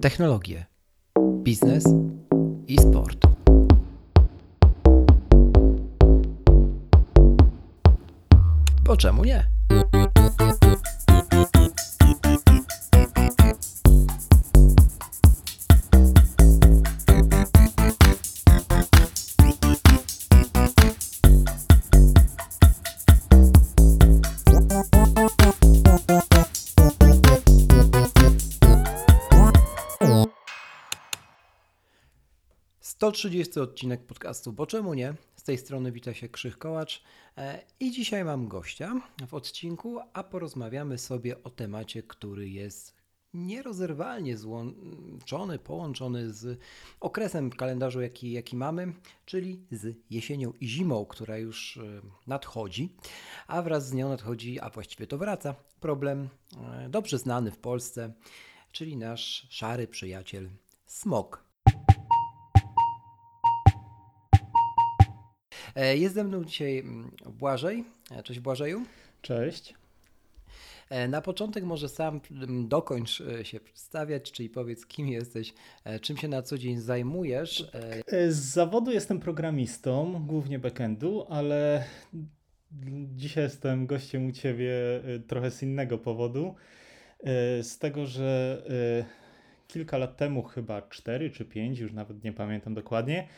technologie, biznes i sport. Bo czemu nie? To 30 odcinek podcastu Bo czemu nie? Z tej strony wita się Krzyż Kołacz i dzisiaj mam gościa w odcinku, a porozmawiamy sobie o temacie, który jest nierozerwalnie połączony z okresem w kalendarzu, jaki mamy, czyli z jesienią i zimą, która już nadchodzi, a wraz z nią nadchodzi, a właściwie to wraca, problem dobrze znany w Polsce, czyli nasz szary przyjaciel smog. Jest ze mną dzisiaj Błażej. Cześć Błażeju. Cześć. Na początek może sam dokończ się przedstawiać, czyli powiedz, kim jesteś, czym się na co dzień zajmujesz. Z zawodu jestem programistą, głównie backendu, ale dzisiaj jestem gościem u Ciebie trochę z innego powodu. Z tego, że kilka lat temu, chyba 4 czy 5, już nawet nie pamiętam dokładnie,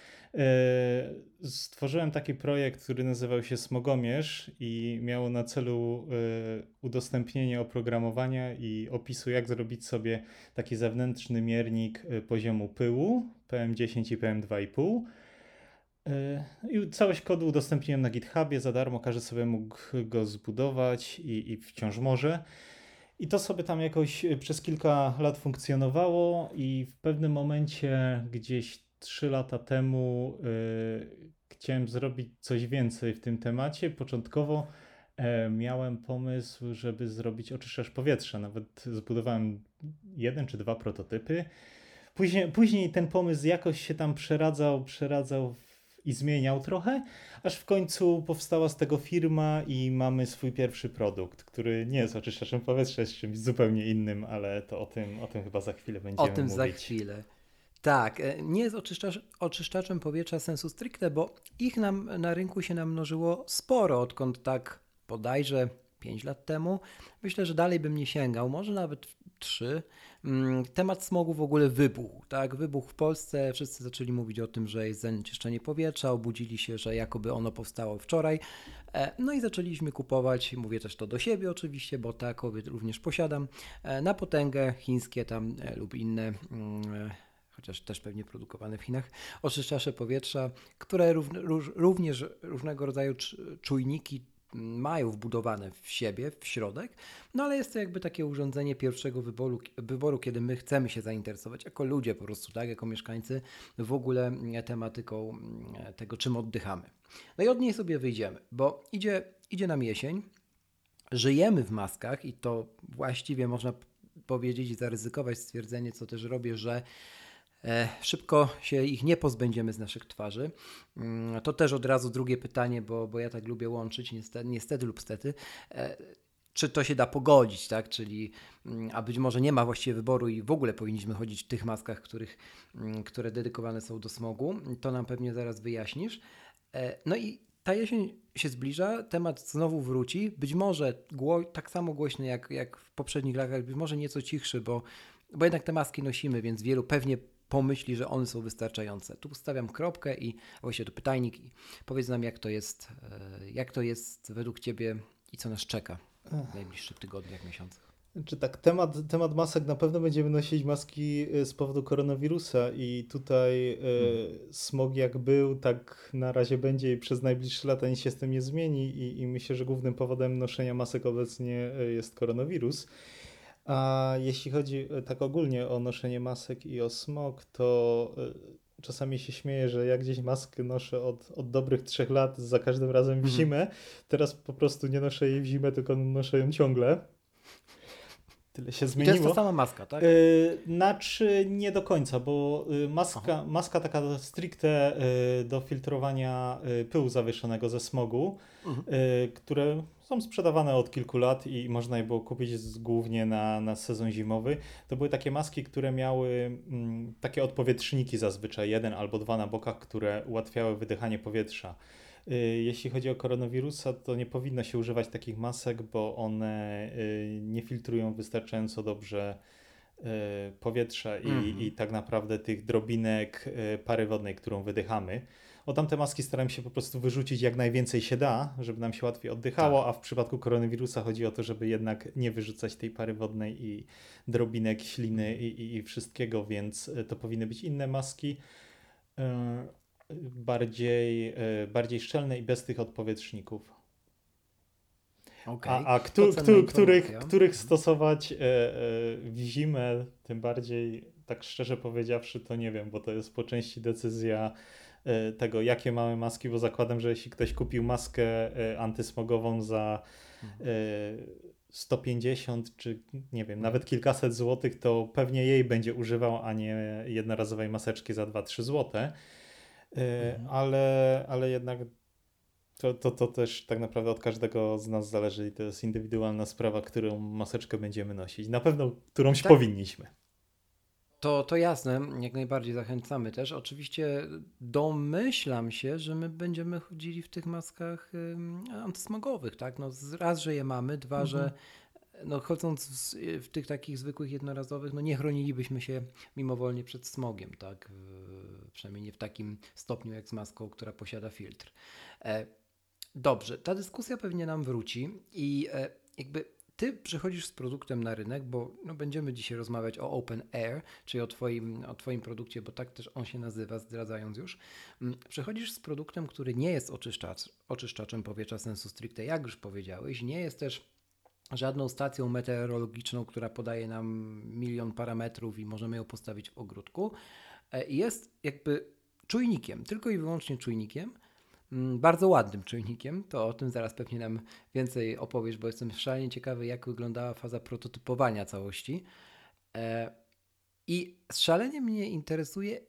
stworzyłem taki projekt, który nazywał się Smogomierz i miało na celu udostępnienie oprogramowania i opisu, jak zrobić sobie taki zewnętrzny miernik poziomu pyłu PM10 i PM2,5. I całość kodu udostępniłem na GitHubie za darmo, każdy sobie mógł go zbudować i wciąż może. I to sobie tam jakoś przez kilka lat funkcjonowało i w pewnym momencie gdzieś 3 lata temu chciałem zrobić coś więcej w tym temacie. Początkowo miałem pomysł, żeby zrobić oczyszczacz powietrza. Nawet zbudowałem 1 czy 2 prototypy. Później ten pomysł jakoś się tam przeradzał i zmieniał trochę, aż w końcu powstała z tego firma i mamy swój pierwszy produkt, który nie jest oczyszczaczem powietrza, jest czymś zupełnie innym, ale to o tym chyba za chwilę będziemy mówić. O tym za chwilę. Tak, nie jest oczyszczaczem powietrza sensu stricte, bo ich na rynku się namnożyło sporo, odkąd tak bodajże 5 lat temu. Myślę, że dalej bym nie sięgał, może nawet 3. Temat smogu w ogóle wybuchł, tak? Wybuchł w Polsce, wszyscy zaczęli mówić o tym, że jest zanieczyszczenie powietrza, obudzili się, że jakoby ono powstało wczoraj. No i zaczęliśmy kupować, mówię też to do siebie oczywiście, bo takowy również posiadam, na potęgę chińskie tam lub inne, chociaż też pewnie produkowane w Chinach, oczyszczacze powietrza, które również różnego rodzaju czujniki mają wbudowane w siebie, w środek, no ale jest to jakby takie urządzenie pierwszego wyboru, kiedy my chcemy się zainteresować jako ludzie po prostu, tak, jako mieszkańcy w ogóle tematyką tego, czym oddychamy. No i od niej sobie wyjdziemy, bo idzie nam jesień, żyjemy w maskach i to właściwie można powiedzieć i zaryzykować stwierdzenie, co też robię, że szybko się ich nie pozbędziemy z naszych twarzy. To też od razu drugie pytanie, bo ja tak lubię łączyć, niestety lub stety. Czy to się da pogodzić, tak? Czyli, a być może nie ma właściwie wyboru i w ogóle powinniśmy chodzić w tych maskach, które dedykowane są do smogu. To nam pewnie zaraz wyjaśnisz. No i ta jesień się zbliża, temat znowu wróci. Być może tak samo głośny jak w poprzednich latach, być może nieco cichszy, bo jednak te maski nosimy, więc wielu pewnie pomyśli, że one są wystarczające. Tu stawiam kropkę i właśnie tu pytajnik i powiedz nam, jak to jest według Ciebie i co nas czeka w najbliższych tygodniach, miesiącach. Czy tak, temat masek, na pewno będziemy nosić maski z powodu koronawirusa i tutaj smog jak był, tak na razie będzie i przez najbliższe lata nic się z tym nie zmieni i myślę, że głównym powodem noszenia masek obecnie jest koronawirus. A jeśli chodzi tak ogólnie o noszenie masek i o smog, to czasami się śmieję, że ja gdzieś maskę noszę od dobrych 3 lat, za każdym razem w zimę. Teraz po prostu nie noszę jej w zimę, tylko noszę ją ciągle. Tyle się zmieniło. I to jest ta sama maska, tak? Znaczy nie do końca, bo maska taka stricte do filtrowania pyłu zawieszonego ze smogu, które są sprzedawane od kilku lat i można je było kupić głównie na sezon zimowy. To były takie maski, które miały takie odpowietrzniki zazwyczaj, jeden albo dwa na bokach, które ułatwiały wydychanie powietrza. Jeśli chodzi o koronawirusa, to nie powinno się używać takich masek, bo one nie filtrują wystarczająco dobrze powietrza i tak naprawdę tych drobinek pary wodnej, którą wydychamy. O tamte maski staram się po prostu wyrzucić jak najwięcej się da, żeby nam się łatwiej oddychało, a w przypadku koronawirusa chodzi o to, żeby jednak nie wyrzucać tej pary wodnej i drobinek, śliny i wszystkiego, więc to powinny być inne maski, bardziej szczelne i bez tych odpowietrzników. Okay. Których stosować w zimę, tym bardziej, tak szczerze powiedziawszy, to nie wiem, bo to jest po części decyzja tego, jakie mamy maski, bo zakładam, że jeśli ktoś kupił maskę antysmogową za 150 czy nie wiem, nawet kilkaset złotych, to pewnie jej będzie używał, a nie jednorazowej maseczki za 2-3 złote. Ale jednak to też tak naprawdę od każdego z nas zależy i to jest indywidualna sprawa, którą maseczkę będziemy nosić. Na pewno którąś powinniśmy. To jasne, jak najbardziej zachęcamy też. Oczywiście domyślam się, że my będziemy chodzili w tych maskach antysmogowych, tak? No, raz, że je mamy, dwa, że no, chodząc w tych takich zwykłych, jednorazowych, no nie chronilibyśmy się mimowolnie przed smogiem, tak? Przynajmniej nie w takim stopniu jak z maską, która posiada filtr. Dobrze, ta dyskusja pewnie nam wróci i ty przychodzisz z produktem na rynek, bo no, będziemy dzisiaj rozmawiać o Open Air, czyli o twoim produkcie, bo tak też on się nazywa, zdradzając już. Przychodzisz z produktem, który nie jest oczyszczaczem powietrza sensu stricte, jak już powiedziałeś, nie jest też żadną stacją meteorologiczną, która podaje nam milion parametrów i możemy ją postawić w ogródku. Jest czujnikiem, tylko i wyłącznie czujnikiem, bardzo ładnym czujnikiem, to o tym zaraz pewnie nam więcej opowiesz, bo jestem szalenie ciekawy, jak wyglądała faza prototypowania całości. I szalenie mnie interesuje,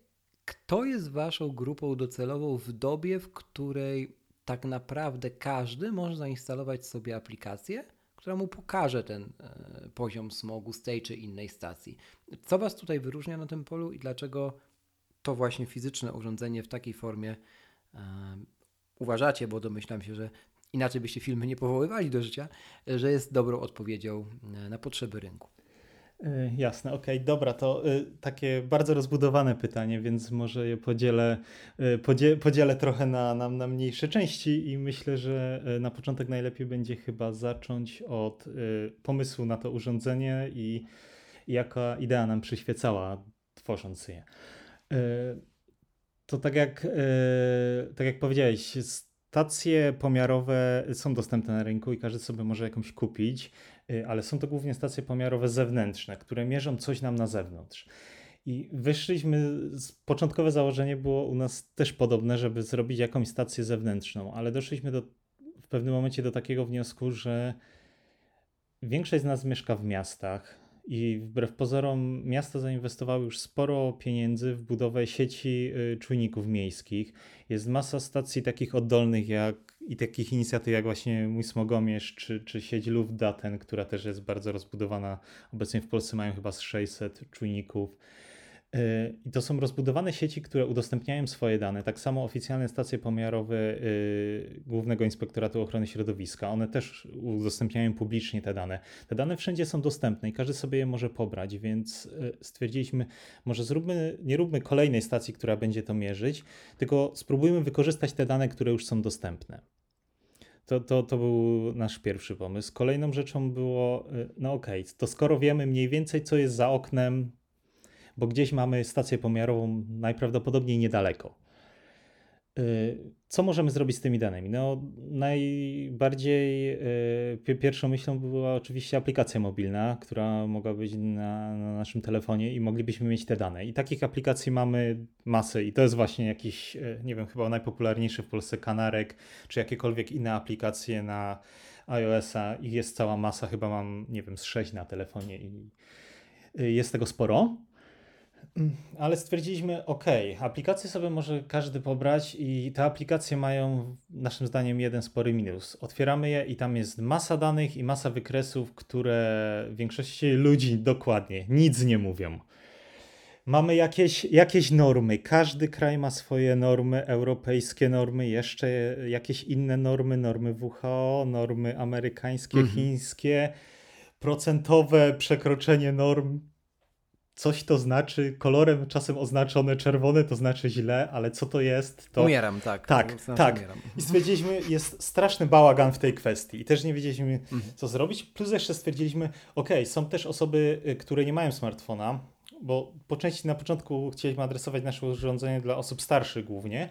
kto jest waszą grupą docelową w dobie, w której tak naprawdę każdy może zainstalować sobie aplikację, która mu pokaże ten poziom smogu z tej czy innej stacji. Co was tutaj wyróżnia na tym polu i dlaczego to właśnie fizyczne urządzenie w takiej formie uważacie, bo domyślam się, że inaczej byście filmy nie powoływali do życia, że jest dobrą odpowiedzią na potrzeby rynku. Jasne, okej, dobra, to takie bardzo rozbudowane pytanie, więc może je podzielę trochę na mniejsze części i myślę, że na początek najlepiej będzie chyba zacząć od pomysłu na to urządzenie i jaka idea nam przyświecała, tworząc je. To tak jak powiedziałeś, stacje pomiarowe są dostępne na rynku i każdy sobie może jakąś kupić, ale są to głównie stacje pomiarowe zewnętrzne, które mierzą coś nam na zewnątrz. I wyszliśmy, początkowe założenie było u nas też podobne, żeby zrobić jakąś stację zewnętrzną, ale doszliśmy w pewnym momencie do takiego wniosku, że większość z nas mieszka w miastach i wbrew pozorom miasta zainwestowały już sporo pieniędzy w budowę sieci czujników miejskich. Jest masa stacji takich oddolnych i takich inicjatyw jak właśnie mój Smogomierz czy sieć Luftdaten, która też jest bardzo rozbudowana. Obecnie w Polsce mają chyba 600 czujników. I to są rozbudowane sieci, które udostępniają swoje dane. Tak samo oficjalne stacje pomiarowe Głównego Inspektoratu Ochrony Środowiska. One też udostępniają publicznie te dane. Te dane wszędzie są dostępne i każdy sobie je może pobrać, więc stwierdziliśmy, może nie róbmy kolejnej stacji, która będzie to mierzyć, tylko spróbujmy wykorzystać te dane, które już są dostępne. To był nasz pierwszy pomysł. Kolejną rzeczą było, to skoro wiemy mniej więcej, co jest za oknem, bo gdzieś mamy stację pomiarową najprawdopodobniej niedaleko. Co możemy zrobić z tymi danymi? Najbardziej pierwszą myślą była oczywiście aplikacja mobilna, która mogła być na naszym telefonie i moglibyśmy mieć te dane. I takich aplikacji mamy masę i to jest właśnie jakiś, nie wiem, chyba najpopularniejszy w Polsce Kanarek, czy jakiekolwiek inne aplikacje na iOS-a. Ich jest cała masa, chyba mam, nie wiem, z 6 na telefonie i jest tego sporo. Ale stwierdziliśmy, ok, aplikacje sobie może każdy pobrać i te aplikacje mają naszym zdaniem jeden spory minus. Otwieramy je i tam jest masa danych i masa wykresów, które większości ludzi dokładnie nic nie mówią. Mamy jakieś normy, każdy kraj ma swoje normy, europejskie normy, jeszcze jakieś inne normy, normy WHO, normy amerykańskie, chińskie, procentowe przekroczenie norm. Coś to znaczy, kolorem czasem oznaczone czerwone, to znaczy źle, ale co to jest? To... Umieram, tak. Tak. Umieram. I stwierdziliśmy, jest straszny bałagan w tej kwestii i też nie wiedzieliśmy, co zrobić. Plus jeszcze stwierdziliśmy, okej, są też osoby, które nie mają smartfona, bo po części na początku chcieliśmy adresować nasze urządzenie dla osób starszych głównie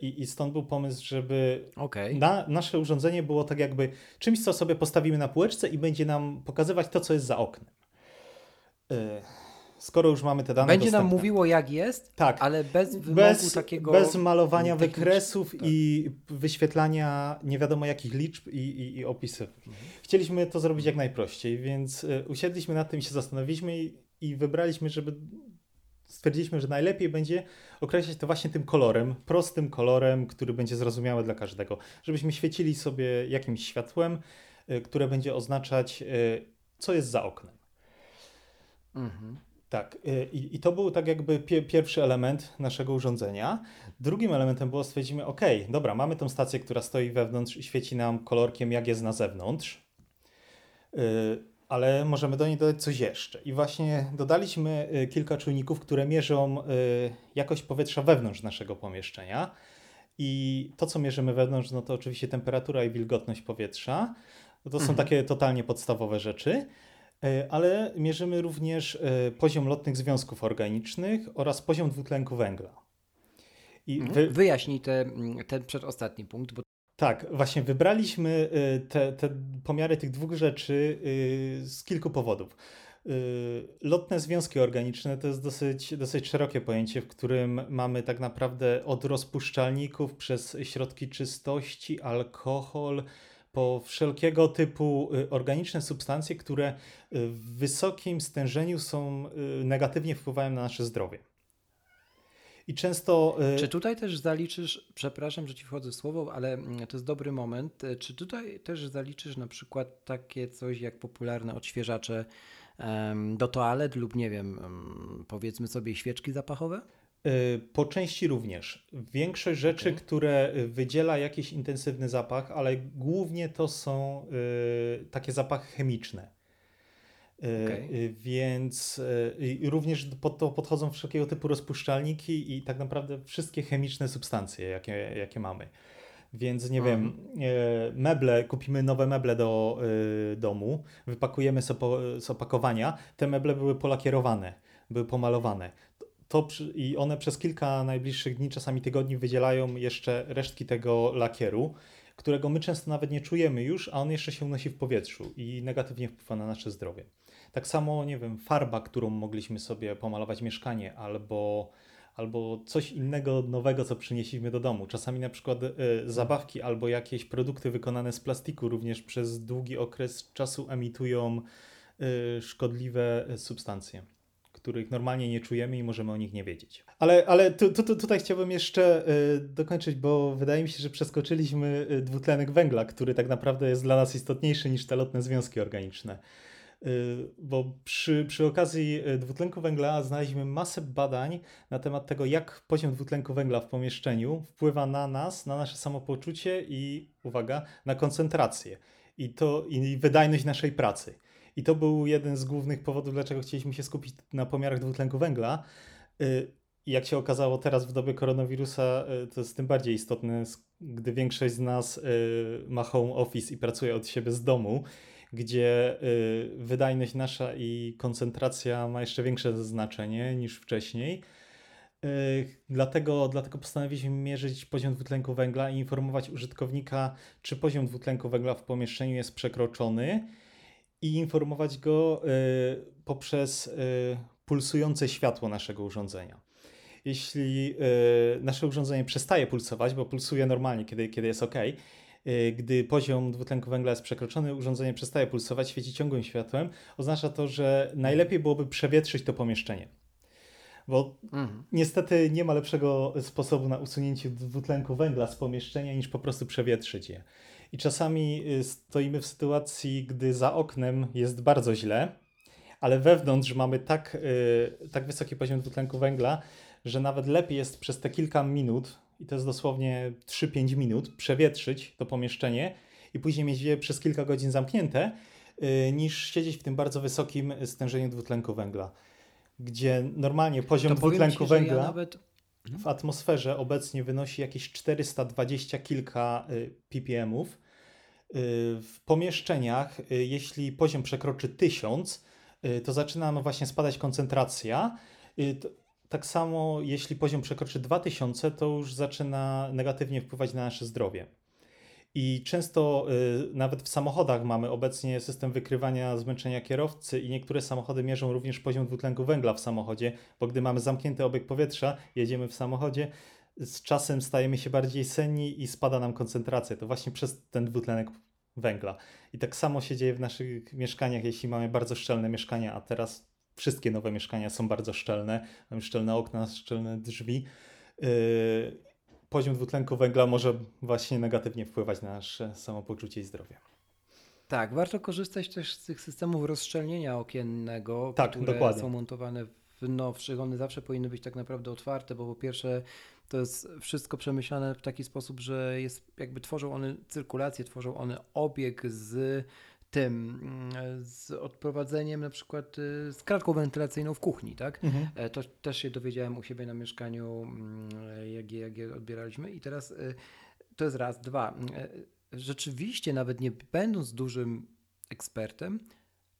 i stąd był pomysł, żeby nasze urządzenie było tak jakby czymś, co sobie postawimy na półeczce i będzie nam pokazywać to, co jest za oknem. Skoro już mamy te dane będzie dostępne. Nam mówiło jak jest, tak, ale bez wymogu takiego... Bez malowania wykresów i wyświetlania nie wiadomo jakich liczb i opisów. Chcieliśmy to zrobić jak najprościej, więc usiedliśmy nad tym i się zastanowiliśmy i wybraliśmy, stwierdziliśmy, że najlepiej będzie określać to właśnie tym kolorem, prostym kolorem, który będzie zrozumiały dla każdego. Żebyśmy świecili sobie jakimś światłem, które będzie oznaczać, co jest za oknem. Tak, i to był tak jakby pierwszy element naszego urządzenia. Drugim elementem było stwierdzimy, dobra, mamy tą stację, która stoi wewnątrz i świeci nam kolorkiem, jak jest na zewnątrz, ale możemy do niej dodać coś jeszcze. I właśnie dodaliśmy kilka czujników, które mierzą jakość powietrza wewnątrz naszego pomieszczenia. I to, co mierzymy wewnątrz, no to oczywiście temperatura i wilgotność powietrza. To są takie totalnie podstawowe rzeczy. Ale mierzymy również poziom lotnych związków organicznych oraz poziom dwutlenku węgla. I wyjaśnij ten przedostatni punkt. Bo... Tak, właśnie wybraliśmy te pomiary tych dwóch rzeczy z kilku powodów. Lotne związki organiczne to jest dosyć szerokie pojęcie, w którym mamy tak naprawdę od rozpuszczalników przez środki czystości, alkohol, po wszelkiego typu organiczne substancje, które w wysokim stężeniu negatywnie wpływają na nasze zdrowie. I często... Czy tutaj też zaliczysz, przepraszam, że ci wchodzę w słowo, ale to jest dobry moment, czy tutaj też zaliczysz na przykład takie coś jak popularne odświeżacze do toalet lub nie wiem, powiedzmy sobie świeczki zapachowe? Po części również. Większość rzeczy, które wydziela jakiś intensywny zapach, ale głównie to są takie zapachy chemiczne. Więc również pod to podchodzą wszelkiego typu rozpuszczalniki i tak naprawdę wszystkie chemiczne substancje, jakie mamy. Więc nie wiem, meble, kupimy nowe meble do domu, wypakujemy z opakowania. Te meble były polakierowane, były pomalowane. I one przez kilka najbliższych dni, czasami tygodni wydzielają jeszcze resztki tego lakieru, którego my często nawet nie czujemy już, a on jeszcze się unosi w powietrzu i negatywnie wpływa na nasze zdrowie. Tak samo, nie wiem, farba, którą mogliśmy sobie pomalować mieszkanie albo coś innego, nowego, co przynieśliśmy do domu. Czasami na przykład zabawki albo jakieś produkty wykonane z plastiku również przez długi okres czasu emitują szkodliwe substancje, których normalnie nie czujemy i możemy o nich nie wiedzieć. Ale tutaj chciałbym jeszcze dokończyć, bo wydaje mi się, że przeskoczyliśmy dwutlenek węgla, który tak naprawdę jest dla nas istotniejszy niż te lotne związki organiczne. Bo przy okazji dwutlenku węgla znaleźliśmy masę badań na temat tego, jak poziom dwutlenku węgla w pomieszczeniu wpływa na nas, na nasze samopoczucie i, uwaga, na koncentrację i wydajność naszej pracy. I to był jeden z głównych powodów, dlaczego chcieliśmy się skupić na pomiarach dwutlenku węgla. Jak się okazało teraz w dobie koronawirusa, to jest tym bardziej istotne, gdy większość z nas ma home office i pracuje od siebie z domu, gdzie wydajność nasza i koncentracja ma jeszcze większe znaczenie niż wcześniej. Dlatego postanowiliśmy mierzyć poziom dwutlenku węgla i informować użytkownika, czy poziom dwutlenku węgla w pomieszczeniu jest przekroczony. I informować go poprzez pulsujące światło naszego urządzenia. Jeśli nasze urządzenie przestaje pulsować, bo pulsuje normalnie, kiedy jest ok, gdy poziom dwutlenku węgla jest przekroczony, urządzenie przestaje pulsować, świeci ciągłym światłem, oznacza to, że najlepiej byłoby przewietrzyć to pomieszczenie. bo niestety nie ma lepszego sposobu na usunięcie dwutlenku węgla z pomieszczenia niż po prostu przewietrzyć je. I czasami stoimy w sytuacji, gdy za oknem jest bardzo źle, ale wewnątrz mamy tak wysoki poziom dwutlenku węgla, że nawet lepiej jest przez te kilka minut, i to jest dosłownie 3-5 minut, przewietrzyć to pomieszczenie i później mieć je przez kilka godzin zamknięte, niż siedzieć w tym bardzo wysokim stężeniu dwutlenku węgla, gdzie normalnie poziom dwutlenku węgla w atmosferze obecnie wynosi jakieś 420 kilka ppm-ów. W pomieszczeniach, jeśli poziom przekroczy 1000, to zaczyna właśnie spadać koncentracja. Tak samo jeśli poziom przekroczy 2000, to już zaczyna negatywnie wpływać na nasze zdrowie. I często nawet w samochodach mamy obecnie system wykrywania zmęczenia kierowcy i niektóre samochody mierzą również poziom dwutlenku węgla w samochodzie, bo gdy mamy zamknięty obieg powietrza, jedziemy w samochodzie, z czasem stajemy się bardziej senni i spada nam koncentracja. To właśnie przez ten dwutlenek węgla. I tak samo się dzieje w naszych mieszkaniach, jeśli mamy bardzo szczelne mieszkania, a teraz wszystkie nowe mieszkania są bardzo szczelne, mamy szczelne okna, szczelne drzwi. Poziom dwutlenku węgla może właśnie negatywnie wpływać na nasze samopoczucie i zdrowie. Tak, warto korzystać też z tych systemów rozszczelnienia okiennego, tak, które dokładnie są montowane w nowszych. One zawsze powinny być tak naprawdę otwarte, bo po pierwsze to jest wszystko przemyślane w taki sposób, że jest jakby tworzą one cyrkulację, tworzą one obieg z odprowadzeniem na przykład z kratką wentylacyjną w kuchni, tak? Mhm. To też się dowiedziałem u siebie na mieszkaniu, jak je odbieraliśmy. I teraz to jest raz, dwa. Rzeczywiście, nawet nie będąc dużym ekspertem,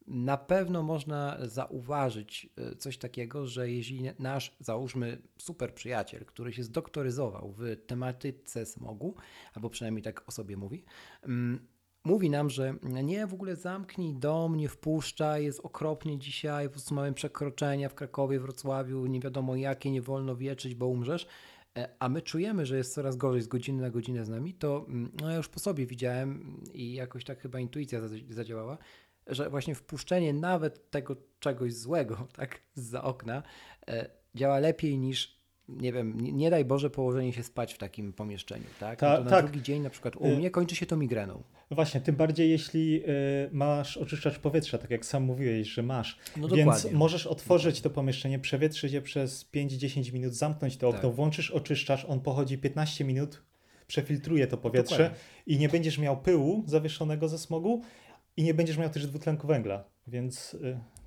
na pewno można zauważyć coś takiego, że jeśli nasz, załóżmy, super przyjaciel, który się zdoktoryzował w tematyce smogu, albo przynajmniej tak o sobie mówi nam, że nie, w ogóle zamknij dom, nie wpuszczaj, jest okropnie dzisiaj, po prostu mamy przekroczenia w Krakowie, Wrocławiu, nie wiadomo jakie, nie wolno wieczyć, bo umrzesz, a my czujemy, że jest coraz gorzej z godziny na godzinę z nami, to no, ja już po sobie widziałem i jakoś tak chyba intuicja zadziałała, że właśnie wpuszczenie nawet tego czegoś złego, tak, zza okna działa lepiej niż, nie wiem, nie daj Boże położenie się spać w takim pomieszczeniu, tak? No to na drugi dzień na przykład u mnie kończy się to migreną. Właśnie, tym bardziej jeśli masz oczyszczacz powietrza, tak jak sam mówiłeś, że masz. No więc dokładnie. Możesz otworzyć to pomieszczenie, przewietrzyć je przez 5-10 minut, zamknąć to okno, tak, włączysz oczyszczacz, on pochodzi 15 minut, przefiltruje to powietrze i nie będziesz miał pyłu zawieszonego ze smogu i nie będziesz miał też dwutlenku węgla, więc...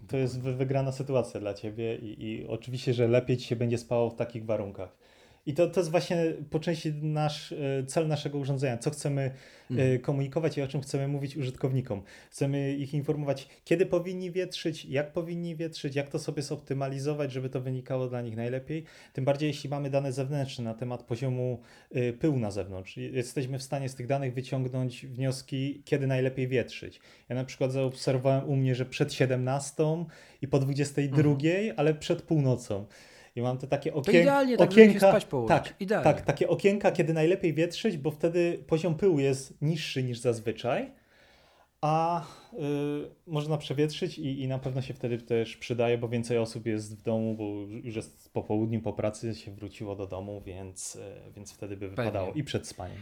To jest wygrana sytuacja dla ciebie i oczywiście, że lepiej ci się będzie spało w takich warunkach. I to jest właśnie po części cel naszego urządzenia, co chcemy komunikować i o czym chcemy mówić użytkownikom. Chcemy ich informować, kiedy powinni wietrzyć, jak to sobie zoptymalizować, żeby to wynikało dla nich najlepiej. Tym bardziej, jeśli mamy dane zewnętrzne na temat poziomu pyłu na zewnątrz. Jesteśmy w stanie z tych danych wyciągnąć wnioski, kiedy najlepiej wietrzyć. Ja na przykład zaobserwowałem u mnie, że przed 17 i po 22, ale przed północą. I mam te takie takie okienka, kiedy najlepiej wietrzyć, bo wtedy poziom pyłu jest niższy niż zazwyczaj, a można przewietrzyć i na pewno się wtedy też przydaje, bo więcej osób jest w domu, bo już jest po południu, po pracy się wróciło do domu, więc wtedy by wypadało i przed spaniem.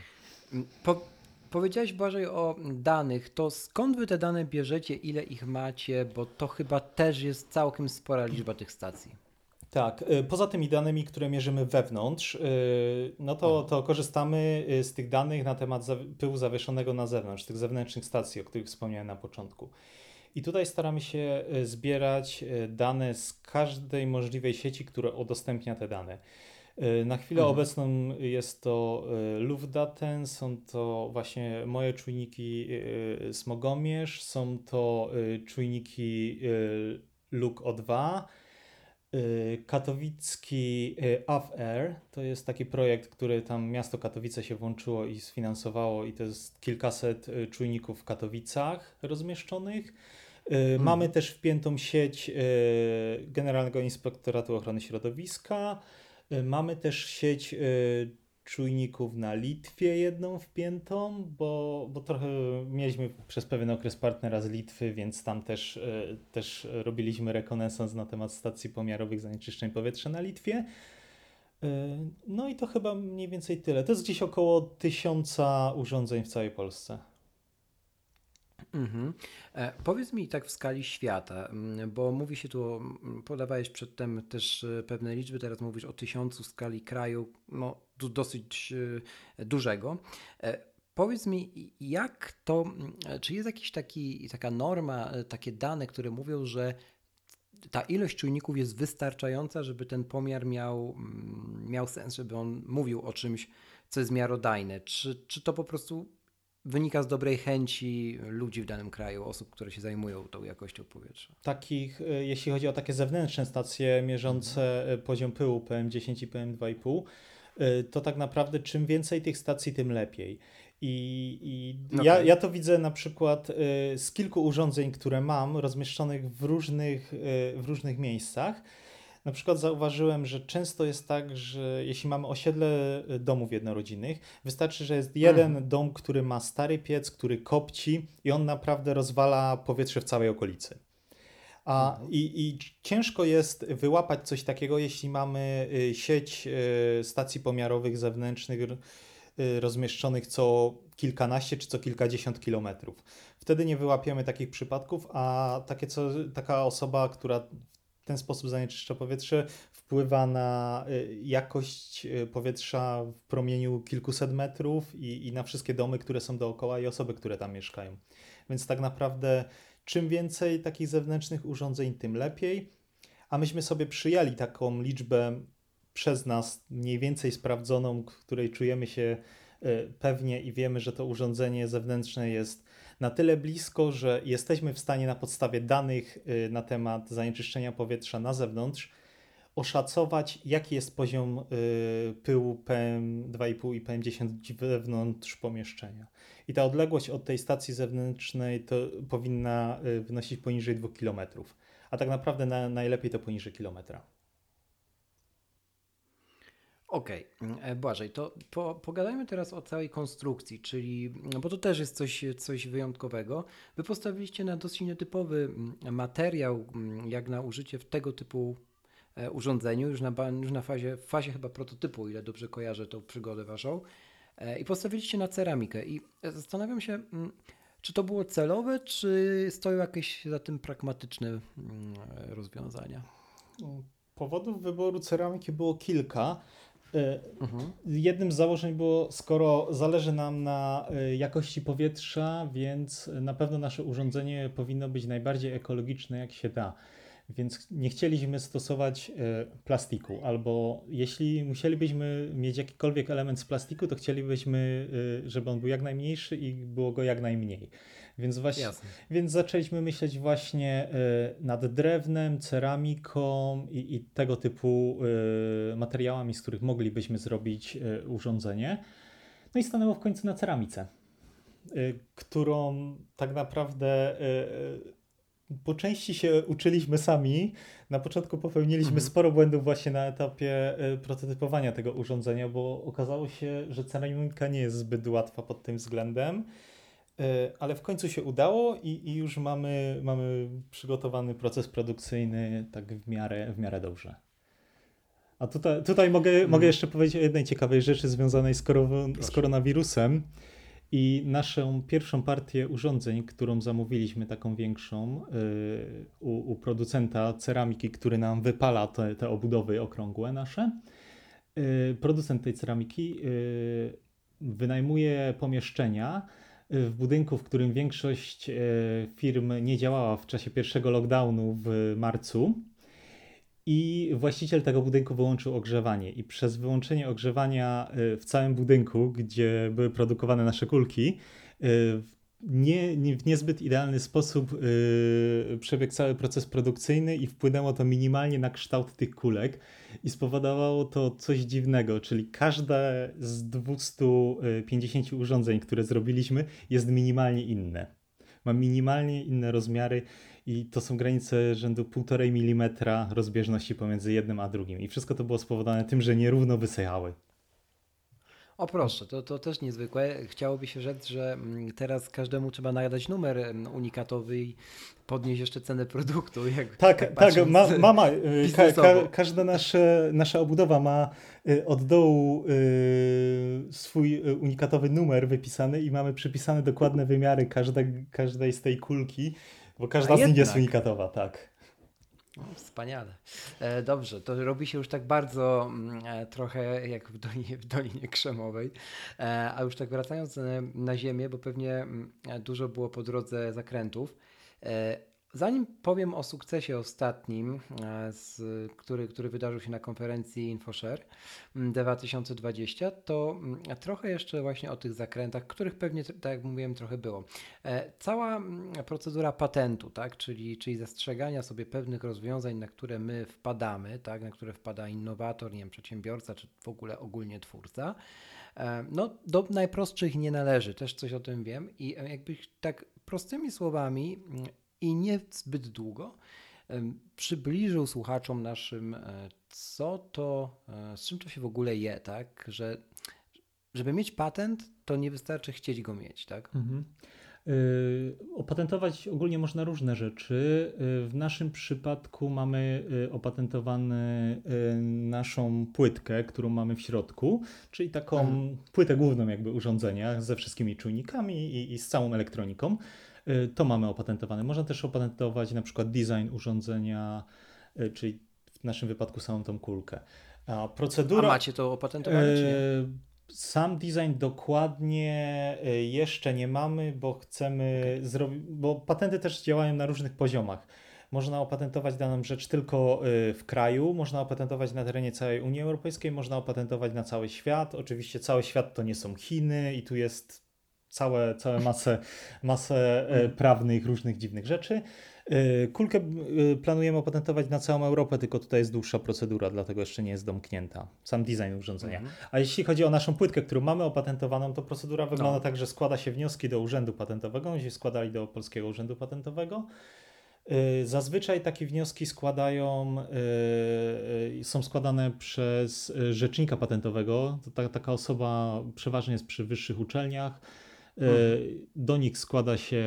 Powiedziałeś, Błażej, o danych. To skąd wy te dane bierzecie, ile ich macie, bo to chyba też jest całkiem spora liczba tych stacji. Tak, poza tymi danymi, które mierzymy wewnątrz, no to korzystamy z tych danych na temat pyłu zawieszonego na zewnątrz, tych zewnętrznych stacji, o których wspomniałem na początku. I tutaj staramy się zbierać dane z każdej możliwej sieci, która udostępnia te dane. Na chwilę obecną jest to Luftdaten, są to właśnie moje czujniki Smogomierz, są to czujniki LookO2, Katowicki AFR, to jest taki projekt, który tam miasto Katowice się włączyło i sfinansowało i to jest kilkaset czujników w Katowicach rozmieszczonych. Mamy też wpiętą sieć Generalnego Inspektoratu Ochrony Środowiska. Mamy też sieć czujników na Litwie jedną wpiętą, bo trochę mieliśmy przez pewien okres partnera z Litwy, więc tam też robiliśmy rekonesans na temat stacji pomiarowych zanieczyszczeń powietrza na Litwie. No i to chyba mniej więcej tyle. To jest gdzieś około 1000 urządzeń w całej Polsce. Mhm. Powiedz mi tak w skali świata, bo mówi się tu, podawałeś przedtem też pewne liczby, teraz mówisz o 1000 w skali kraju, no dosyć dużego. Powiedz mi, jak to, czy jest jakiś taka norma, takie dane, które mówią, że ta ilość czujników jest wystarczająca, żeby ten pomiar miał sens, żeby on mówił o czymś, co jest miarodajne? Czy to po prostu wynika z dobrej chęci ludzi w danym kraju, osób, które się zajmują tą jakością powietrza? Takich, jeśli chodzi o takie zewnętrzne stacje mierzące poziom pyłu PM10 i PM2,5, to tak naprawdę czym więcej tych stacji, tym lepiej. I ja to widzę na przykład z kilku urządzeń, które mam rozmieszczonych w różnych miejscach. Na przykład zauważyłem, że często jest tak, że jeśli mamy osiedle domów jednorodzinnych, wystarczy, że jest jeden dom, który ma stary piec, który kopci i on naprawdę rozwala powietrze w całej okolicy. I ciężko jest wyłapać coś takiego, jeśli mamy sieć stacji pomiarowych zewnętrznych rozmieszczonych co kilkanaście czy co kilkadziesiąt kilometrów. Wtedy nie wyłapiemy takich przypadków, a taka osoba, która w ten sposób zanieczyszcza powietrze, wpływa na jakość powietrza w promieniu kilkuset metrów i na wszystkie domy, które są dookoła i osoby, które tam mieszkają. Więc tak naprawdę czym więcej takich zewnętrznych urządzeń, tym lepiej. A myśmy sobie przyjęli taką liczbę przez nas mniej więcej sprawdzoną, której czujemy się pewnie i wiemy, że to urządzenie zewnętrzne jest na tyle blisko, że jesteśmy w stanie na podstawie danych na temat zanieczyszczenia powietrza na zewnątrz oszacować, jaki jest poziom pyłu PM2,5 i PM10 wewnątrz pomieszczenia. I ta odległość od tej stacji zewnętrznej to powinna wynosić poniżej 2 km, a tak naprawdę najlepiej to poniżej kilometra. Okej, Błażej, to pogadajmy teraz o całej konstrukcji, czyli, bo to też jest coś wyjątkowego. Wy postawiliście na dosyć nietypowy materiał, jak na użycie w tego typu urządzeniu, już na fazie chyba prototypu, ile dobrze kojarzę tą przygodę waszą, i postawiliście na ceramikę. I zastanawiam się, czy to było celowe, czy stoją jakieś za tym pragmatyczne rozwiązania? Powodów wyboru ceramiki było kilka. Jednym z założeń było, skoro zależy nam na jakości powietrza, więc na pewno nasze urządzenie powinno być najbardziej ekologiczne jak się da. Więc nie chcieliśmy stosować plastiku, albo jeśli musielibyśmy mieć jakikolwiek element z plastiku, to chcielibyśmy, żeby on był jak najmniejszy i było go jak najmniej. Więc zaczęliśmy myśleć właśnie nad drewnem, ceramiką i tego typu materiałami, z których moglibyśmy zrobić urządzenie. No i stanęło w końcu na ceramice, którą tak naprawdę po części się uczyliśmy sami. Na początku popełniliśmy sporo błędów właśnie na etapie prototypowania tego urządzenia, bo okazało się, że ceramika nie jest zbyt łatwa pod tym względem. Ale w końcu się udało i już mamy przygotowany proces produkcyjny tak w miarę dobrze. A tutaj mogę jeszcze powiedzieć o jednej ciekawej rzeczy związanej z koronawirusem. I naszą pierwszą partię urządzeń, którą zamówiliśmy, taką większą, u producenta ceramiki, który nam wypala te obudowy okrągłe nasze, producent tej ceramiki wynajmuje pomieszczenia w budynku, w którym większość firm nie działała w czasie pierwszego lockdownu w marcu, i właściciel tego budynku wyłączył ogrzewanie i przez wyłączenie ogrzewania w całym budynku, gdzie były produkowane nasze kulki, w niezbyt idealny sposób przebiegł cały proces produkcyjny i wpłynęło to minimalnie na kształt tych kulek i spowodowało to coś dziwnego, czyli każde z 250 urządzeń, które zrobiliśmy, jest minimalnie inne. Ma minimalnie inne rozmiary i to są granice rzędu 1,5 mm rozbieżności pomiędzy jednym a drugim. I wszystko to było spowodowane tym, że nierówno wysychały. O proszę, to też niezwykłe. Chciałoby się rzec, że teraz każdemu trzeba nadać numer unikatowy i podnieść jeszcze cenę produktu. Tak, mama. Każda nasza obudowa ma od dołu swój unikatowy numer wypisany i mamy przypisane dokładne wymiary każdej z tej kulki, bo każda z nich jest unikatowa, tak. No, wspaniale. Dobrze, to robi się już tak bardzo trochę jak w Dolinie Krzemowej. A już tak wracając na ziemię, bo pewnie dużo było po drodze zakrętów. Zanim powiem o sukcesie ostatnim, który wydarzył się na konferencji InfoShare 2020, to trochę jeszcze właśnie o tych zakrętach, których pewnie, tak jak mówiłem, trochę było. Cała procedura patentu, tak, czyli zastrzegania sobie pewnych rozwiązań, na które my wpadamy, tak, na które wpada innowator, nie wiem, przedsiębiorca, czy w ogóle ogólnie twórca, no do najprostszych nie należy, też coś o tym wiem i jakby tak prostymi słowami i nie zbyt długo przybliżył słuchaczom naszym, z czym to się w ogóle je, tak? Że żeby mieć patent, to nie wystarczy chcieć go mieć, tak? Mhm. Opatentować ogólnie można różne rzeczy. W naszym przypadku mamy opatentowany naszą płytkę, którą mamy w środku, czyli taką płytę główną jakby urządzenia ze wszystkimi czujnikami i z całą elektroniką. To mamy opatentowane. Można też opatentować na przykład design urządzenia, czyli w naszym wypadku samą tą kulkę. A macie to opatentowane, czy nie? Sam design dokładnie jeszcze nie mamy, bo chcemy zrobić, bo patenty też działają na różnych poziomach. Można opatentować daną rzecz tylko w kraju, można opatentować na terenie całej Unii Europejskiej, można opatentować na cały świat. Oczywiście cały świat to nie są Chiny i tu jest całe masę prawnych, różnych dziwnych rzeczy. Kulkę planujemy opatentować na całą Europę, tylko tutaj jest dłuższa procedura, dlatego jeszcze nie jest domknięta. Sam design urządzenia. A jeśli chodzi o naszą płytkę, którą mamy opatentowaną, to procedura wygląda tak, że składa się wnioski do Urzędu Patentowego. Oni się składali do Polskiego Urzędu Patentowego. Zazwyczaj takie wnioski są składane przez rzecznika patentowego. Taka osoba przeważnie jest przy wyższych uczelniach. Do nich składa się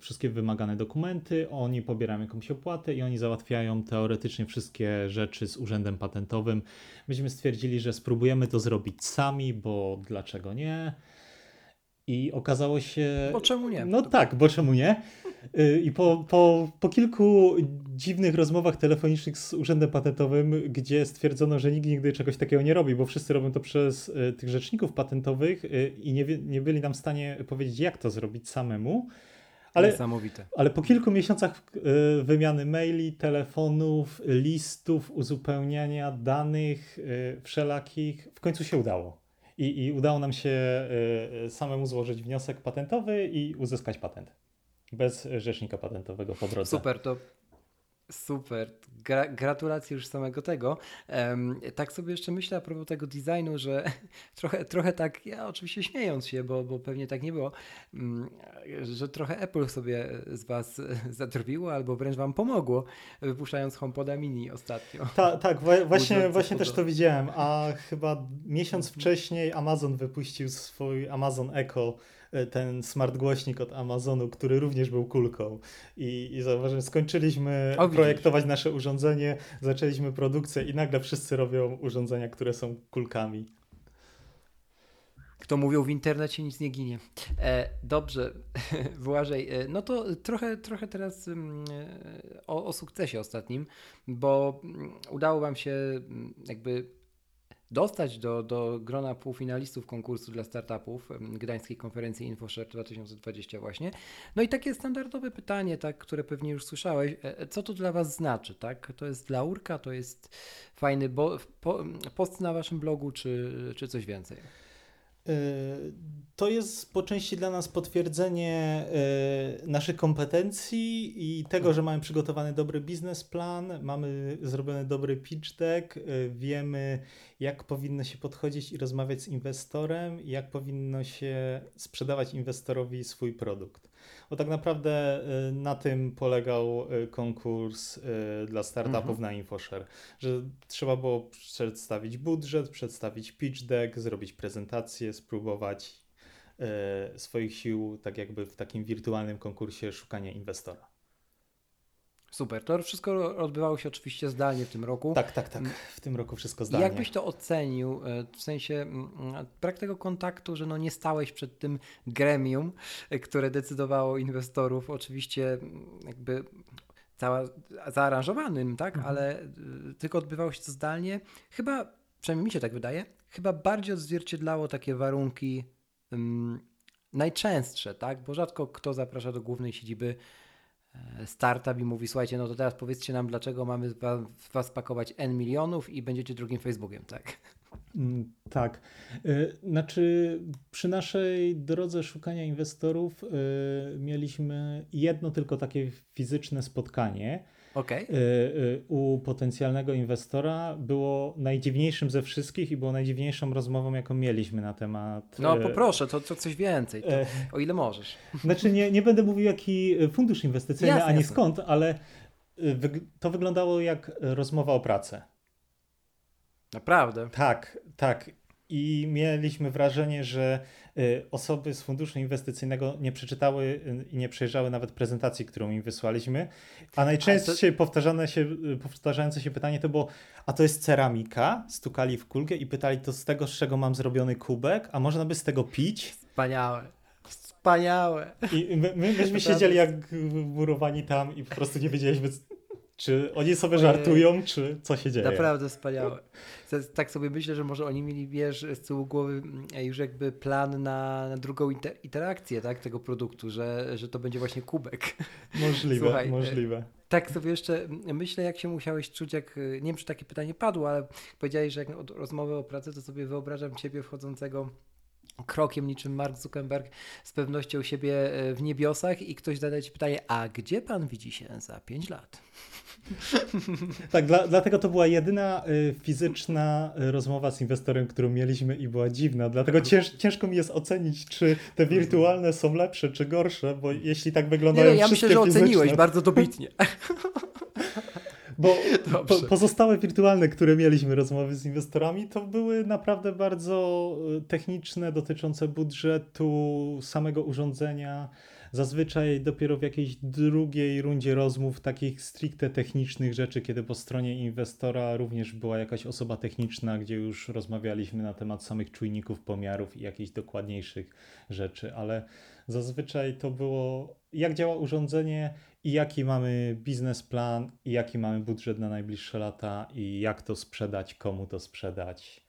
wszystkie wymagane dokumenty, oni pobierają jakąś opłatę i oni załatwiają teoretycznie wszystkie rzeczy z Urzędem Patentowym. Myśmy stwierdzili, że spróbujemy to zrobić sami, bo dlaczego nie? I okazało się... Bo czemu nie? No tak, bo czemu nie? I po kilku dziwnych rozmowach telefonicznych z Urzędem Patentowym, gdzie stwierdzono, że nikt nigdy czegoś takiego nie robi, bo wszyscy robią to przez tych rzeczników patentowych i nie byli nam w stanie powiedzieć, jak to zrobić samemu. Niesamowite. Ale po kilku miesiącach wymiany maili, telefonów, listów, uzupełniania danych wszelakich, w końcu się udało. I udało nam się samemu złożyć wniosek patentowy i uzyskać patent. Bez rzecznika patentowego po drodze. Super. Gratulacje już samego tego. Tak sobie jeszcze myślę a propos tego designu, że trochę tak, ja oczywiście śmiejąc się, bo pewnie tak nie było, że trochę Apple sobie z was zadrwiło albo wręcz wam pomogło, wypuszczając HomePoda Mini ostatnio. Właśnie też to widziałem, a chyba miesiąc wcześniej Amazon wypuścił swój Amazon Echo, ten smart głośnik od Amazonu, który również był kulką. I zauważyłem, skończyliśmy projektować nasze urządzenie, zaczęliśmy produkcję i nagle wszyscy robią urządzenia, które są kulkami. Kto mówił w internecie, nic nie ginie. Dobrze, Błażej, no to trochę teraz o sukcesie ostatnim, bo udało wam się jakby dostać do grona półfinalistów konkursu dla startupów Gdańskiej Konferencji InfoShare 2020 właśnie. No i takie standardowe pytanie, tak, które pewnie już słyszałeś, co to dla was znaczy, tak? To jest laurka, to jest fajny post na waszym blogu, czy coś więcej? To jest po części dla nas potwierdzenie naszych kompetencji i tego, że mamy przygotowany dobry biznesplan, mamy zrobiony dobry pitch deck, wiemy, jak powinno się podchodzić i rozmawiać z inwestorem, jak powinno się sprzedawać inwestorowi swój produkt. Bo tak naprawdę na tym polegał konkurs dla startupów na InfoShare, że trzeba było przedstawić budżet, przedstawić pitch deck, zrobić prezentację, spróbować swoich sił tak jakby w takim wirtualnym konkursie szukania inwestora. Super, to wszystko odbywało się oczywiście zdalnie w tym roku. Tak, w tym roku wszystko zdalnie. Jak byś to ocenił, w sensie brak tego kontaktu, że no nie stałeś przed tym gremium, które decydowało inwestorów, oczywiście jakby zaaranżowanym, tak, ale tylko odbywało się to zdalnie. Chyba, przynajmniej mi się tak wydaje, chyba bardziej odzwierciedlało takie warunki najczęstsze, tak, bo rzadko kto zaprasza do głównej siedziby startup i mówi, słuchajcie, no to teraz powiedzcie nam, dlaczego mamy w was pakować N milionów i będziecie drugim Facebookiem, tak? Tak. Znaczy przy naszej drodze szukania inwestorów mieliśmy jedno tylko takie fizyczne spotkanie. Okay. U potencjalnego inwestora było najdziwniejszym ze wszystkich i było najdziwniejszą rozmową, jaką mieliśmy na temat... No poproszę, to coś więcej, to, o ile możesz. Znaczy nie będę mówił jaki fundusz inwestycyjny, jasne, ani skąd, ale to wyglądało jak rozmowa o pracę. Naprawdę? Tak. I mieliśmy wrażenie, że osoby z funduszu inwestycyjnego nie przeczytały i nie przejrzały nawet prezentacji, którą im wysłaliśmy. A najczęściej powtarzające się pytanie to było, a to jest ceramika? Stukali w kulkę i pytali, to z tego, z czego mam zrobiony kubek? A można by z tego pić? Wspaniałe. I myśmy siedzieli jak murowani tam i po prostu nie wiedzieliśmy, czy oni sobie żartują, czy co się dzieje? Naprawdę wspaniałe. Tak sobie myślę, że może oni mieli, z tyłu głowy już jakby plan na drugą interakcję, tak, tego produktu, że to będzie właśnie kubek. Możliwe. Słuchaj, możliwe. Tak sobie jeszcze myślę, jak się musiałeś czuć, jak, nie wiem, czy takie pytanie padło, ale powiedziałeś, że jak od rozmowy o pracy, to sobie wyobrażam ciebie wchodzącego krokiem niczym Mark Zuckerberg z pewnością siebie w niebiosach i ktoś zadaje ci pytanie, a gdzie pan widzi się za 5 lat? Tak, dlatego to była jedyna fizyczna rozmowa z inwestorem, którą mieliśmy i była dziwna, dlatego ciężko mi jest ocenić, czy te wirtualne są lepsze, czy gorsze, bo jeśli tak wyglądają wszystkie fizyczne... Ja myślę, że oceniłeś bardzo dobitnie. Bo pozostałe wirtualne, które mieliśmy rozmowy z inwestorami, to były naprawdę bardzo techniczne, dotyczące budżetu, samego urządzenia. Zazwyczaj dopiero w jakiejś drugiej rundzie rozmów takich stricte technicznych rzeczy, kiedy po stronie inwestora również była jakaś osoba techniczna, gdzie już rozmawialiśmy na temat samych czujników, pomiarów i jakichś dokładniejszych rzeczy, ale zazwyczaj to było, jak działa urządzenie i jaki mamy biznesplan i jaki mamy budżet na najbliższe lata i jak to sprzedać, komu to sprzedać.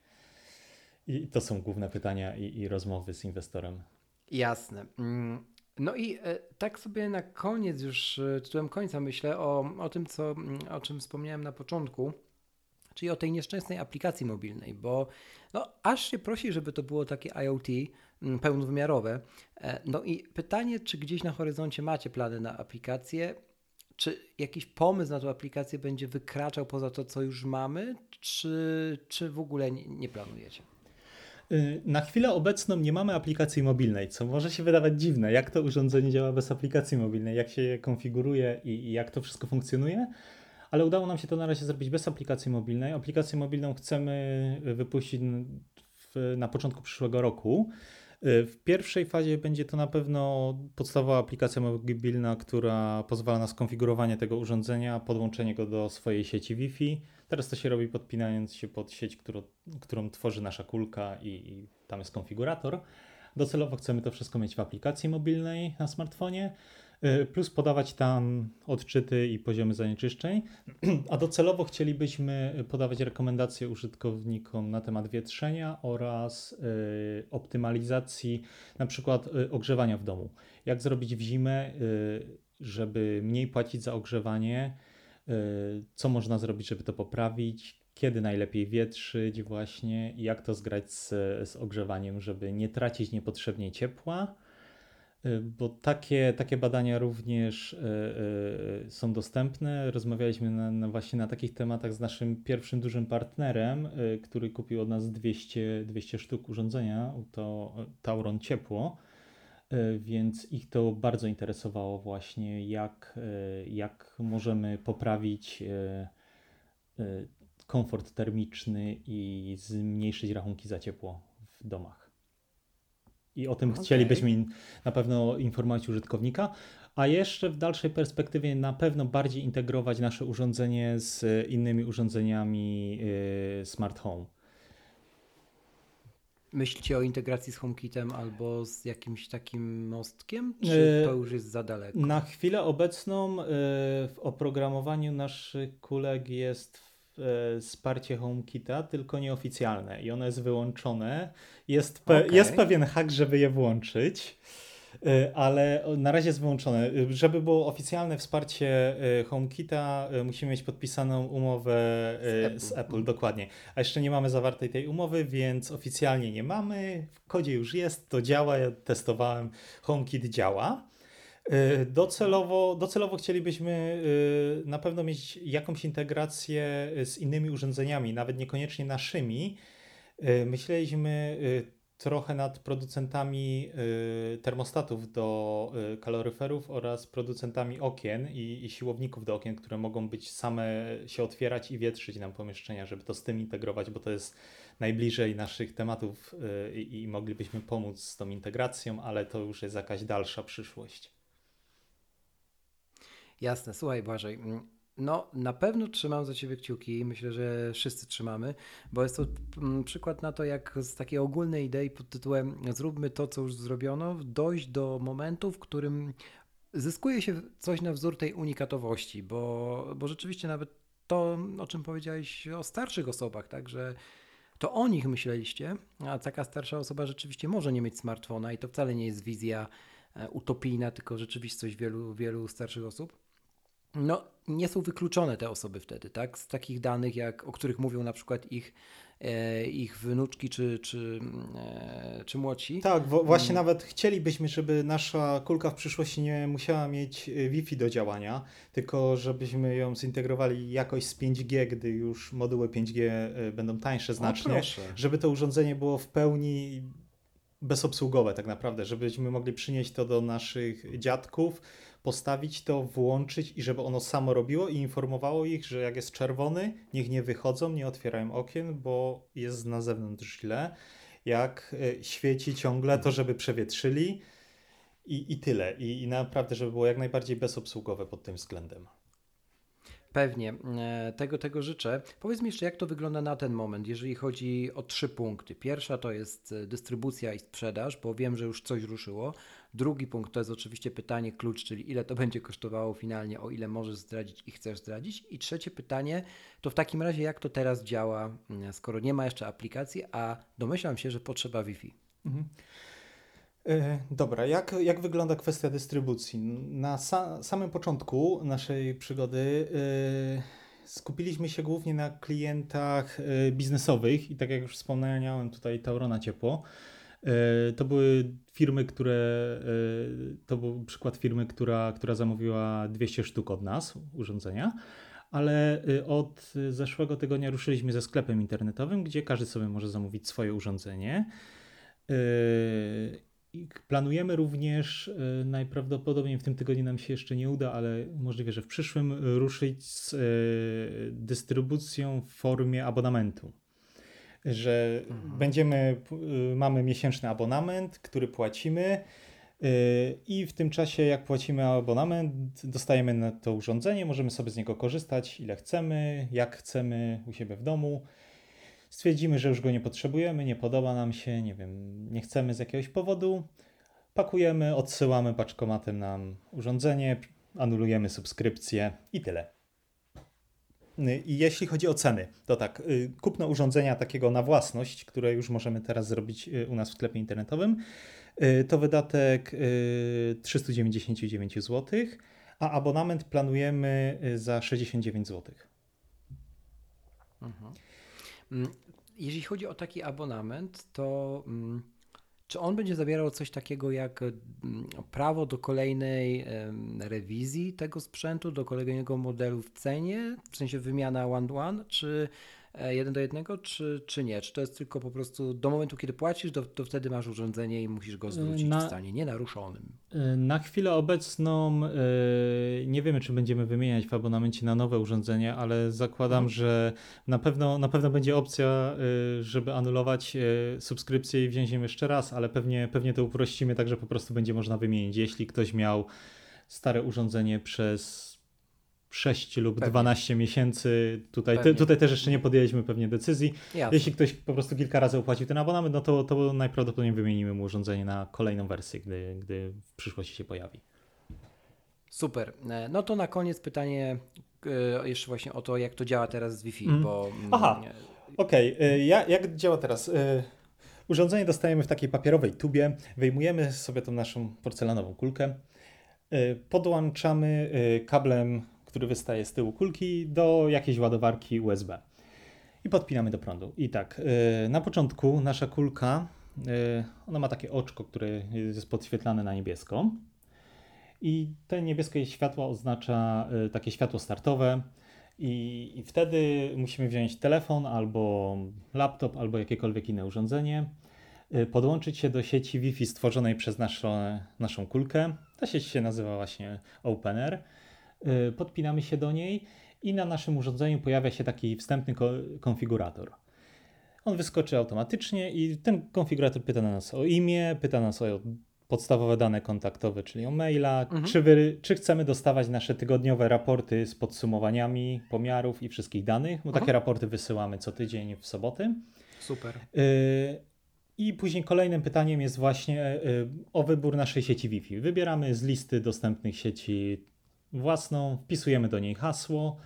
I to są główne pytania i rozmowy z inwestorem. Jasne. No i tak sobie na koniec już, tytułem końca myślę o tym, o czym wspomniałem na początku, czyli o tej nieszczęsnej aplikacji mobilnej, bo no, aż się prosi, żeby to było takie IoT pełnowymiarowe. No i pytanie, czy gdzieś na horyzoncie macie plany na aplikację, czy jakiś pomysł na tą aplikację będzie wykraczał poza to, co już mamy, czy w ogóle nie planujecie? Na chwilę obecną nie mamy aplikacji mobilnej, co może się wydawać dziwne, jak to urządzenie działa bez aplikacji mobilnej, jak się je konfiguruje i jak to wszystko funkcjonuje, ale udało nam się to na razie zrobić bez aplikacji mobilnej. Aplikację mobilną chcemy wypuścić na początku przyszłego roku. W pierwszej fazie będzie to na pewno podstawowa aplikacja mobilna, która pozwala na skonfigurowanie tego urządzenia, podłączenie go do swojej sieci Wi-Fi. Teraz to się robi podpinając się pod sieć, którą tworzy nasza kulka i tam jest konfigurator. Docelowo chcemy to wszystko mieć w aplikacji mobilnej na smartfonie, plus podawać tam odczyty i poziomy zanieczyszczeń, a docelowo chcielibyśmy podawać rekomendacje użytkownikom na temat wietrzenia oraz optymalizacji na przykład ogrzewania w domu. Jak zrobić w zimę, żeby mniej płacić za ogrzewanie, co można zrobić, żeby to poprawić, kiedy najlepiej wietrzyć właśnie i jak to zgrać z ogrzewaniem, żeby nie tracić niepotrzebnie ciepła. Bo takie badania również są dostępne. Rozmawialiśmy właśnie na takich tematach z naszym pierwszym dużym partnerem, który kupił od nas 200 sztuk urządzenia, to Tauron Ciepło. więc ich to bardzo interesowało właśnie, jak możemy poprawić komfort termiczny i zmniejszyć rachunki za ciepło w domach. I o tym chcielibyśmy na pewno informować użytkownika, a jeszcze w dalszej perspektywie na pewno bardziej integrować nasze urządzenie z innymi urządzeniami smart home. Myślicie o integracji z HomeKitem albo z jakimś takim mostkiem, czy to już jest za daleko? Na chwilę obecną w oprogramowaniu naszych kolegów jest wsparcie HomeKita, tylko nieoficjalne i ono jest wyłączone. Jest pewien hack, żeby je włączyć, ale na razie jest wyłączone. Żeby było oficjalne wsparcie HomeKita, musimy mieć podpisaną umowę z Apple, dokładnie. A jeszcze nie mamy zawartej tej umowy, więc oficjalnie nie mamy. W kodzie już jest, to działa, ja testowałem, HomeKit działa. Docelowo chcielibyśmy na pewno mieć jakąś integrację z innymi urządzeniami, nawet niekoniecznie naszymi. Myśleliśmy trochę nad producentami termostatów do kaloryferów oraz producentami okien i siłowników do okien, które mogą być same się otwierać i wietrzyć nam pomieszczenia, żeby to z tym integrować, bo to jest najbliżej naszych tematów i moglibyśmy pomóc z tą integracją, ale to już jest jakaś dalsza przyszłość. Jasne, słuchaj Błażej, no na pewno trzymam za Ciebie kciuki, myślę, że wszyscy trzymamy, bo jest to przykład na to, jak z takiej ogólnej idei pod tytułem zróbmy to, co już zrobiono, dojść do momentu, w którym zyskuje się coś na wzór tej unikatowości, bo rzeczywiście nawet to, o czym powiedziałeś o starszych osobach, tak, że to o nich myśleliście, a taka starsza osoba rzeczywiście może nie mieć smartfona i to wcale nie jest wizja utopijna, tylko rzeczywistość wielu starszych osób. No, nie są wykluczone te osoby wtedy, tak? Z takich danych, o których mówią na przykład ich wnuczki czy młodsi. Tak, właśnie nawet chcielibyśmy, żeby nasza kulka w przyszłości nie musiała mieć Wi-Fi do działania, tylko żebyśmy ją zintegrowali jakoś z 5G, gdy już moduły 5G będą tańsze znacznie, żeby to urządzenie było w pełni bezobsługowe tak naprawdę, żebyśmy mogli przynieść to do naszych dziadków, postawić to, włączyć i żeby ono samo robiło i informowało ich, że jak jest czerwony, niech nie wychodzą, nie otwierają okien, bo jest na zewnątrz źle. Jak świeci ciągle, to żeby przewietrzyli i tyle. I naprawdę, żeby było jak najbardziej bezobsługowe pod tym względem. Pewnie, tego życzę. Powiedz mi jeszcze, jak to wygląda na ten moment, jeżeli chodzi o 3 punkty. Pierwsza to jest dystrybucja i sprzedaż, bo wiem, że już coś ruszyło. Drugi punkt to jest oczywiście pytanie klucz, czyli ile to będzie kosztowało finalnie, o ile możesz zdradzić i chcesz zdradzić. I trzecie pytanie to w takim razie, jak to teraz działa, skoro nie ma jeszcze aplikacji, a domyślam się, że potrzeba Wi-Fi. Mhm. Dobra, jak wygląda kwestia dystrybucji? Na samym początku naszej przygody skupiliśmy się głównie na klientach biznesowych i tak jak już wspomniałem tutaj Taurona Ciepło, to były firmy, to był przykład firmy, która zamówiła 200 sztuk od nas urządzenia, ale od zeszłego tygodnia ruszyliśmy ze sklepem internetowym, gdzie każdy sobie może zamówić swoje urządzenie. Planujemy również, najprawdopodobniej w tym tygodniu nam się jeszcze nie uda, ale możliwe, że w przyszłym, ruszyć z dystrybucją w formie abonamentu. Że mamy miesięczny abonament, który płacimy i w tym czasie jak płacimy abonament, dostajemy na to urządzenie, możemy sobie z niego korzystać ile chcemy, jak chcemy u siebie w domu. Stwierdzimy, że już go nie potrzebujemy, nie podoba nam się, nie wiem, nie chcemy z jakiegoś powodu. Pakujemy, odsyłamy paczkomatem nam urządzenie, anulujemy subskrypcję i tyle. I jeśli chodzi o ceny, to tak, kupno urządzenia takiego na własność, które już możemy teraz zrobić u nas w sklepie internetowym, to wydatek 399 zł, a abonament planujemy za 69 zł. Mhm. Jeśli chodzi o taki abonament, to czy on będzie zawierał coś takiego jak prawo do kolejnej rewizji tego sprzętu, do kolejnego modelu w cenie, w sensie wymiana one-to-one, czy jeden do jednego, czy nie? Czy to jest tylko po prostu do momentu, kiedy płacisz, to wtedy masz urządzenie i musisz go zwrócić w stanie nienaruszonym? Na chwilę obecną nie wiemy, czy będziemy wymieniać w abonamencie na nowe urządzenie, ale zakładam, że na pewno będzie opcja, żeby anulować subskrypcję i wziąć ją jeszcze raz, ale pewnie to uprościmy tak, że po prostu będzie można wymienić, jeśli ktoś miał stare urządzenie przez 6 lub 12 miesięcy. Tutaj też jeszcze nie podjęliśmy pewnie decyzji. Jasne. Jeśli ktoś po prostu kilka razy opłacił ten abonament, no to najprawdopodobniej wymienimy mu urządzenie na kolejną wersję, gdy w przyszłości się pojawi. Super. No to na koniec pytanie jeszcze właśnie o to, jak to działa teraz z Wi-Fi. Bo... Aha, okej. Jak działa teraz? Urządzenie dostajemy w takiej papierowej tubie. Wyjmujemy sobie tą naszą porcelanową kulkę. Podłączamy kablem, który wystaje z tyłu kulki, do jakiejś ładowarki USB i podpinamy do prądu. I tak, na początku nasza kulka, ona ma takie oczko, które jest podświetlane na niebiesko i te niebieskie światło oznacza takie światło startowe i wtedy musimy wziąć telefon albo laptop, albo jakiekolwiek inne urządzenie, podłączyć się do sieci Wi-Fi stworzonej przez naszą kulkę. Ta sieć się nazywa właśnie Open Air. Podpinamy się do niej i na naszym urządzeniu pojawia się taki wstępny konfigurator. On wyskoczy automatycznie i ten konfigurator pyta nas o imię, pyta nas o podstawowe dane kontaktowe, czyli o maila, czy chcemy dostawać nasze tygodniowe raporty z podsumowaniami pomiarów i wszystkich danych, bo takie raporty wysyłamy co tydzień w soboty. Super. I później kolejnym pytaniem jest właśnie o wybór naszej sieci Wi-Fi. Wybieramy z listy dostępnych sieci własną, wpisujemy do niej hasło,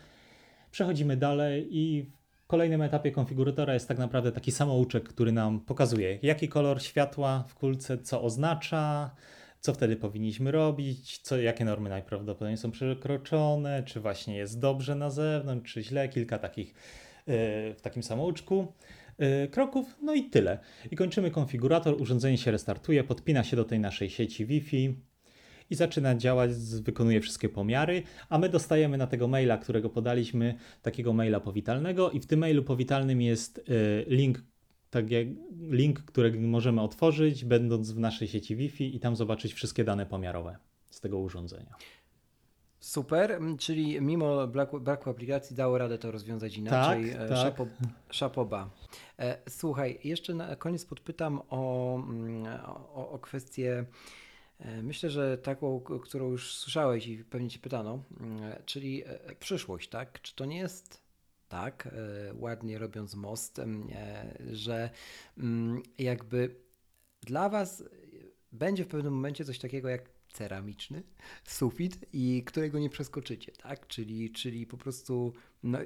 przechodzimy dalej i w kolejnym etapie konfiguratora jest tak naprawdę taki samouczek, który nam pokazuje, jaki kolor światła w kulce, co oznacza, co wtedy powinniśmy robić, jakie normy najprawdopodobniej są przekroczone, czy właśnie jest dobrze na zewnątrz, czy źle, kilka takich w takim samouczku kroków, no i tyle. I kończymy konfigurator, urządzenie się restartuje, podpina się do tej naszej sieci Wi-Fi i zaczyna działać, wykonuje wszystkie pomiary, a my dostajemy na tego maila, którego podaliśmy, takiego maila powitalnego i w tym mailu powitalnym jest link, który możemy otworzyć, będąc w naszej sieci Wi-Fi i tam zobaczyć wszystkie dane pomiarowe z tego urządzenia. Super, czyli mimo braku aplikacji dało radę to rozwiązać inaczej. Tak. Szapoba. Słuchaj, jeszcze na koniec podpytam o kwestię, myślę, że taką, którą już słyszałeś i pewnie cię pytano, czyli przyszłość, tak? Czy to nie jest tak, ładnie robiąc most, że jakby dla was będzie w pewnym momencie coś takiego jak ceramiczny sufit i którego nie przeskoczycie, tak? Czyli po prostu, no,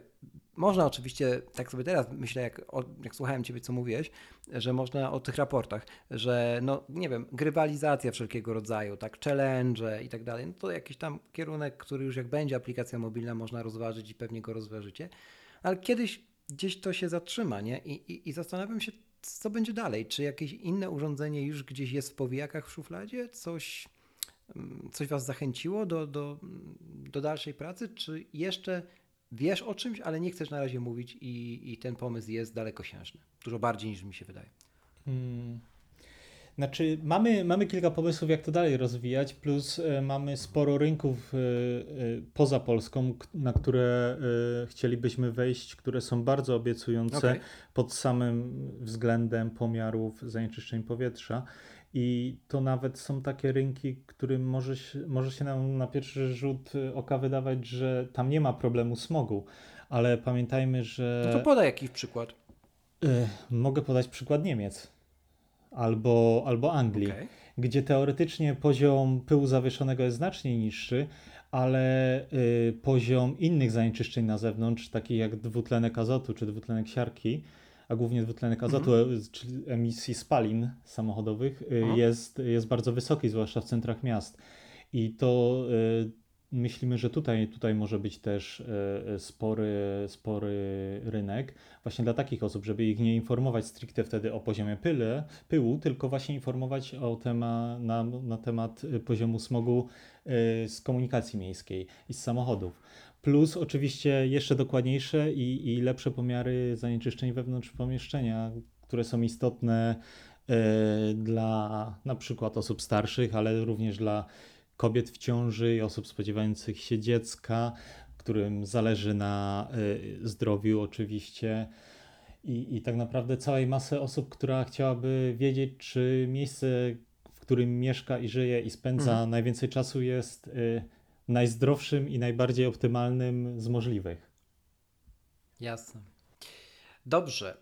można oczywiście, tak sobie teraz myślę, jak słuchałem ciebie, co mówiłeś, że można o tych raportach, że no nie wiem, grywalizacja wszelkiego rodzaju, tak, challenge i tak dalej, no to jakiś tam kierunek, który już jak będzie aplikacja mobilna, można rozważyć i pewnie go rozważycie, ale kiedyś gdzieś to się zatrzyma, nie? I zastanawiam się, co będzie dalej, czy jakieś inne urządzenie już gdzieś jest w powijakach w szufladzie, coś was zachęciło do dalszej pracy, czy jeszcze wiesz o czymś, ale nie chcesz na razie mówić i ten pomysł jest dalekosiężny, dużo bardziej niż mi się wydaje. Znaczy mamy kilka pomysłów, jak to dalej rozwijać, plus mamy sporo rynków poza Polską, na które chcielibyśmy wejść, które są bardzo obiecujące pod samym względem pomiarów zanieczyszczeń powietrza. I to nawet są takie rynki, którym może się nam na pierwszy rzut oka wydawać, że tam nie ma problemu smogu, ale pamiętajmy, że... No to podaj jakiś przykład. Mogę podać przykład Niemiec albo Anglii, gdzie teoretycznie poziom pyłu zawieszonego jest znacznie niższy, ale poziom innych zanieczyszczeń na zewnątrz, takich jak dwutlenek azotu czy dwutlenek siarki, a głównie dwutlenek azotu, czyli emisji spalin samochodowych, jest bardzo wysoki, zwłaszcza w centrach miast. I to myślimy, że tutaj może być też spory rynek właśnie dla takich osób, żeby ich nie informować stricte wtedy o poziomie pyłu, tylko właśnie informować na temat poziomu smogu z komunikacji miejskiej i z samochodów. Plus oczywiście jeszcze dokładniejsze i lepsze pomiary zanieczyszczeń wewnątrz pomieszczenia, które są istotne dla na przykład osób starszych, ale również dla kobiet w ciąży i osób spodziewających się dziecka, którym zależy na zdrowiu oczywiście. I tak naprawdę całej masy osób, która chciałaby wiedzieć, czy miejsce, w którym mieszka i żyje i spędza najwięcej czasu jest najzdrowszym i najbardziej optymalnym z możliwych. Jasne. Dobrze,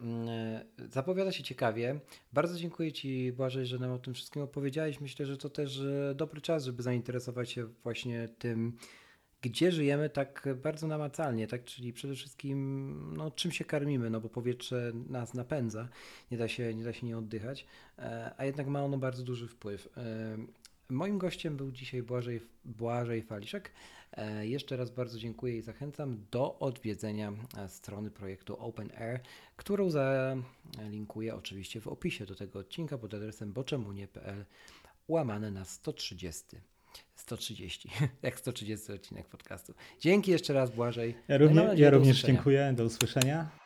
zapowiada się ciekawie. Bardzo dziękuję Ci, Błażej, że nam o tym wszystkim opowiedziałeś. Myślę, że to też dobry czas, żeby zainteresować się właśnie tym, gdzie żyjemy tak bardzo namacalnie, tak? Czyli przede wszystkim no, czym się karmimy, no bo powietrze nas napędza, nie da się nie oddychać, a jednak ma ono bardzo duży wpływ. Moim gościem był dzisiaj Błażej Faliszek. Jeszcze raz bardzo dziękuję i zachęcam do odwiedzenia strony projektu Open Air, którą zalinkuję oczywiście w opisie do tego odcinka pod adresem boczemunie.pl/130. 130, jak 130 odcinek podcastu. Dzięki jeszcze raz, Błażej. Ja również dziękuję. Do usłyszenia.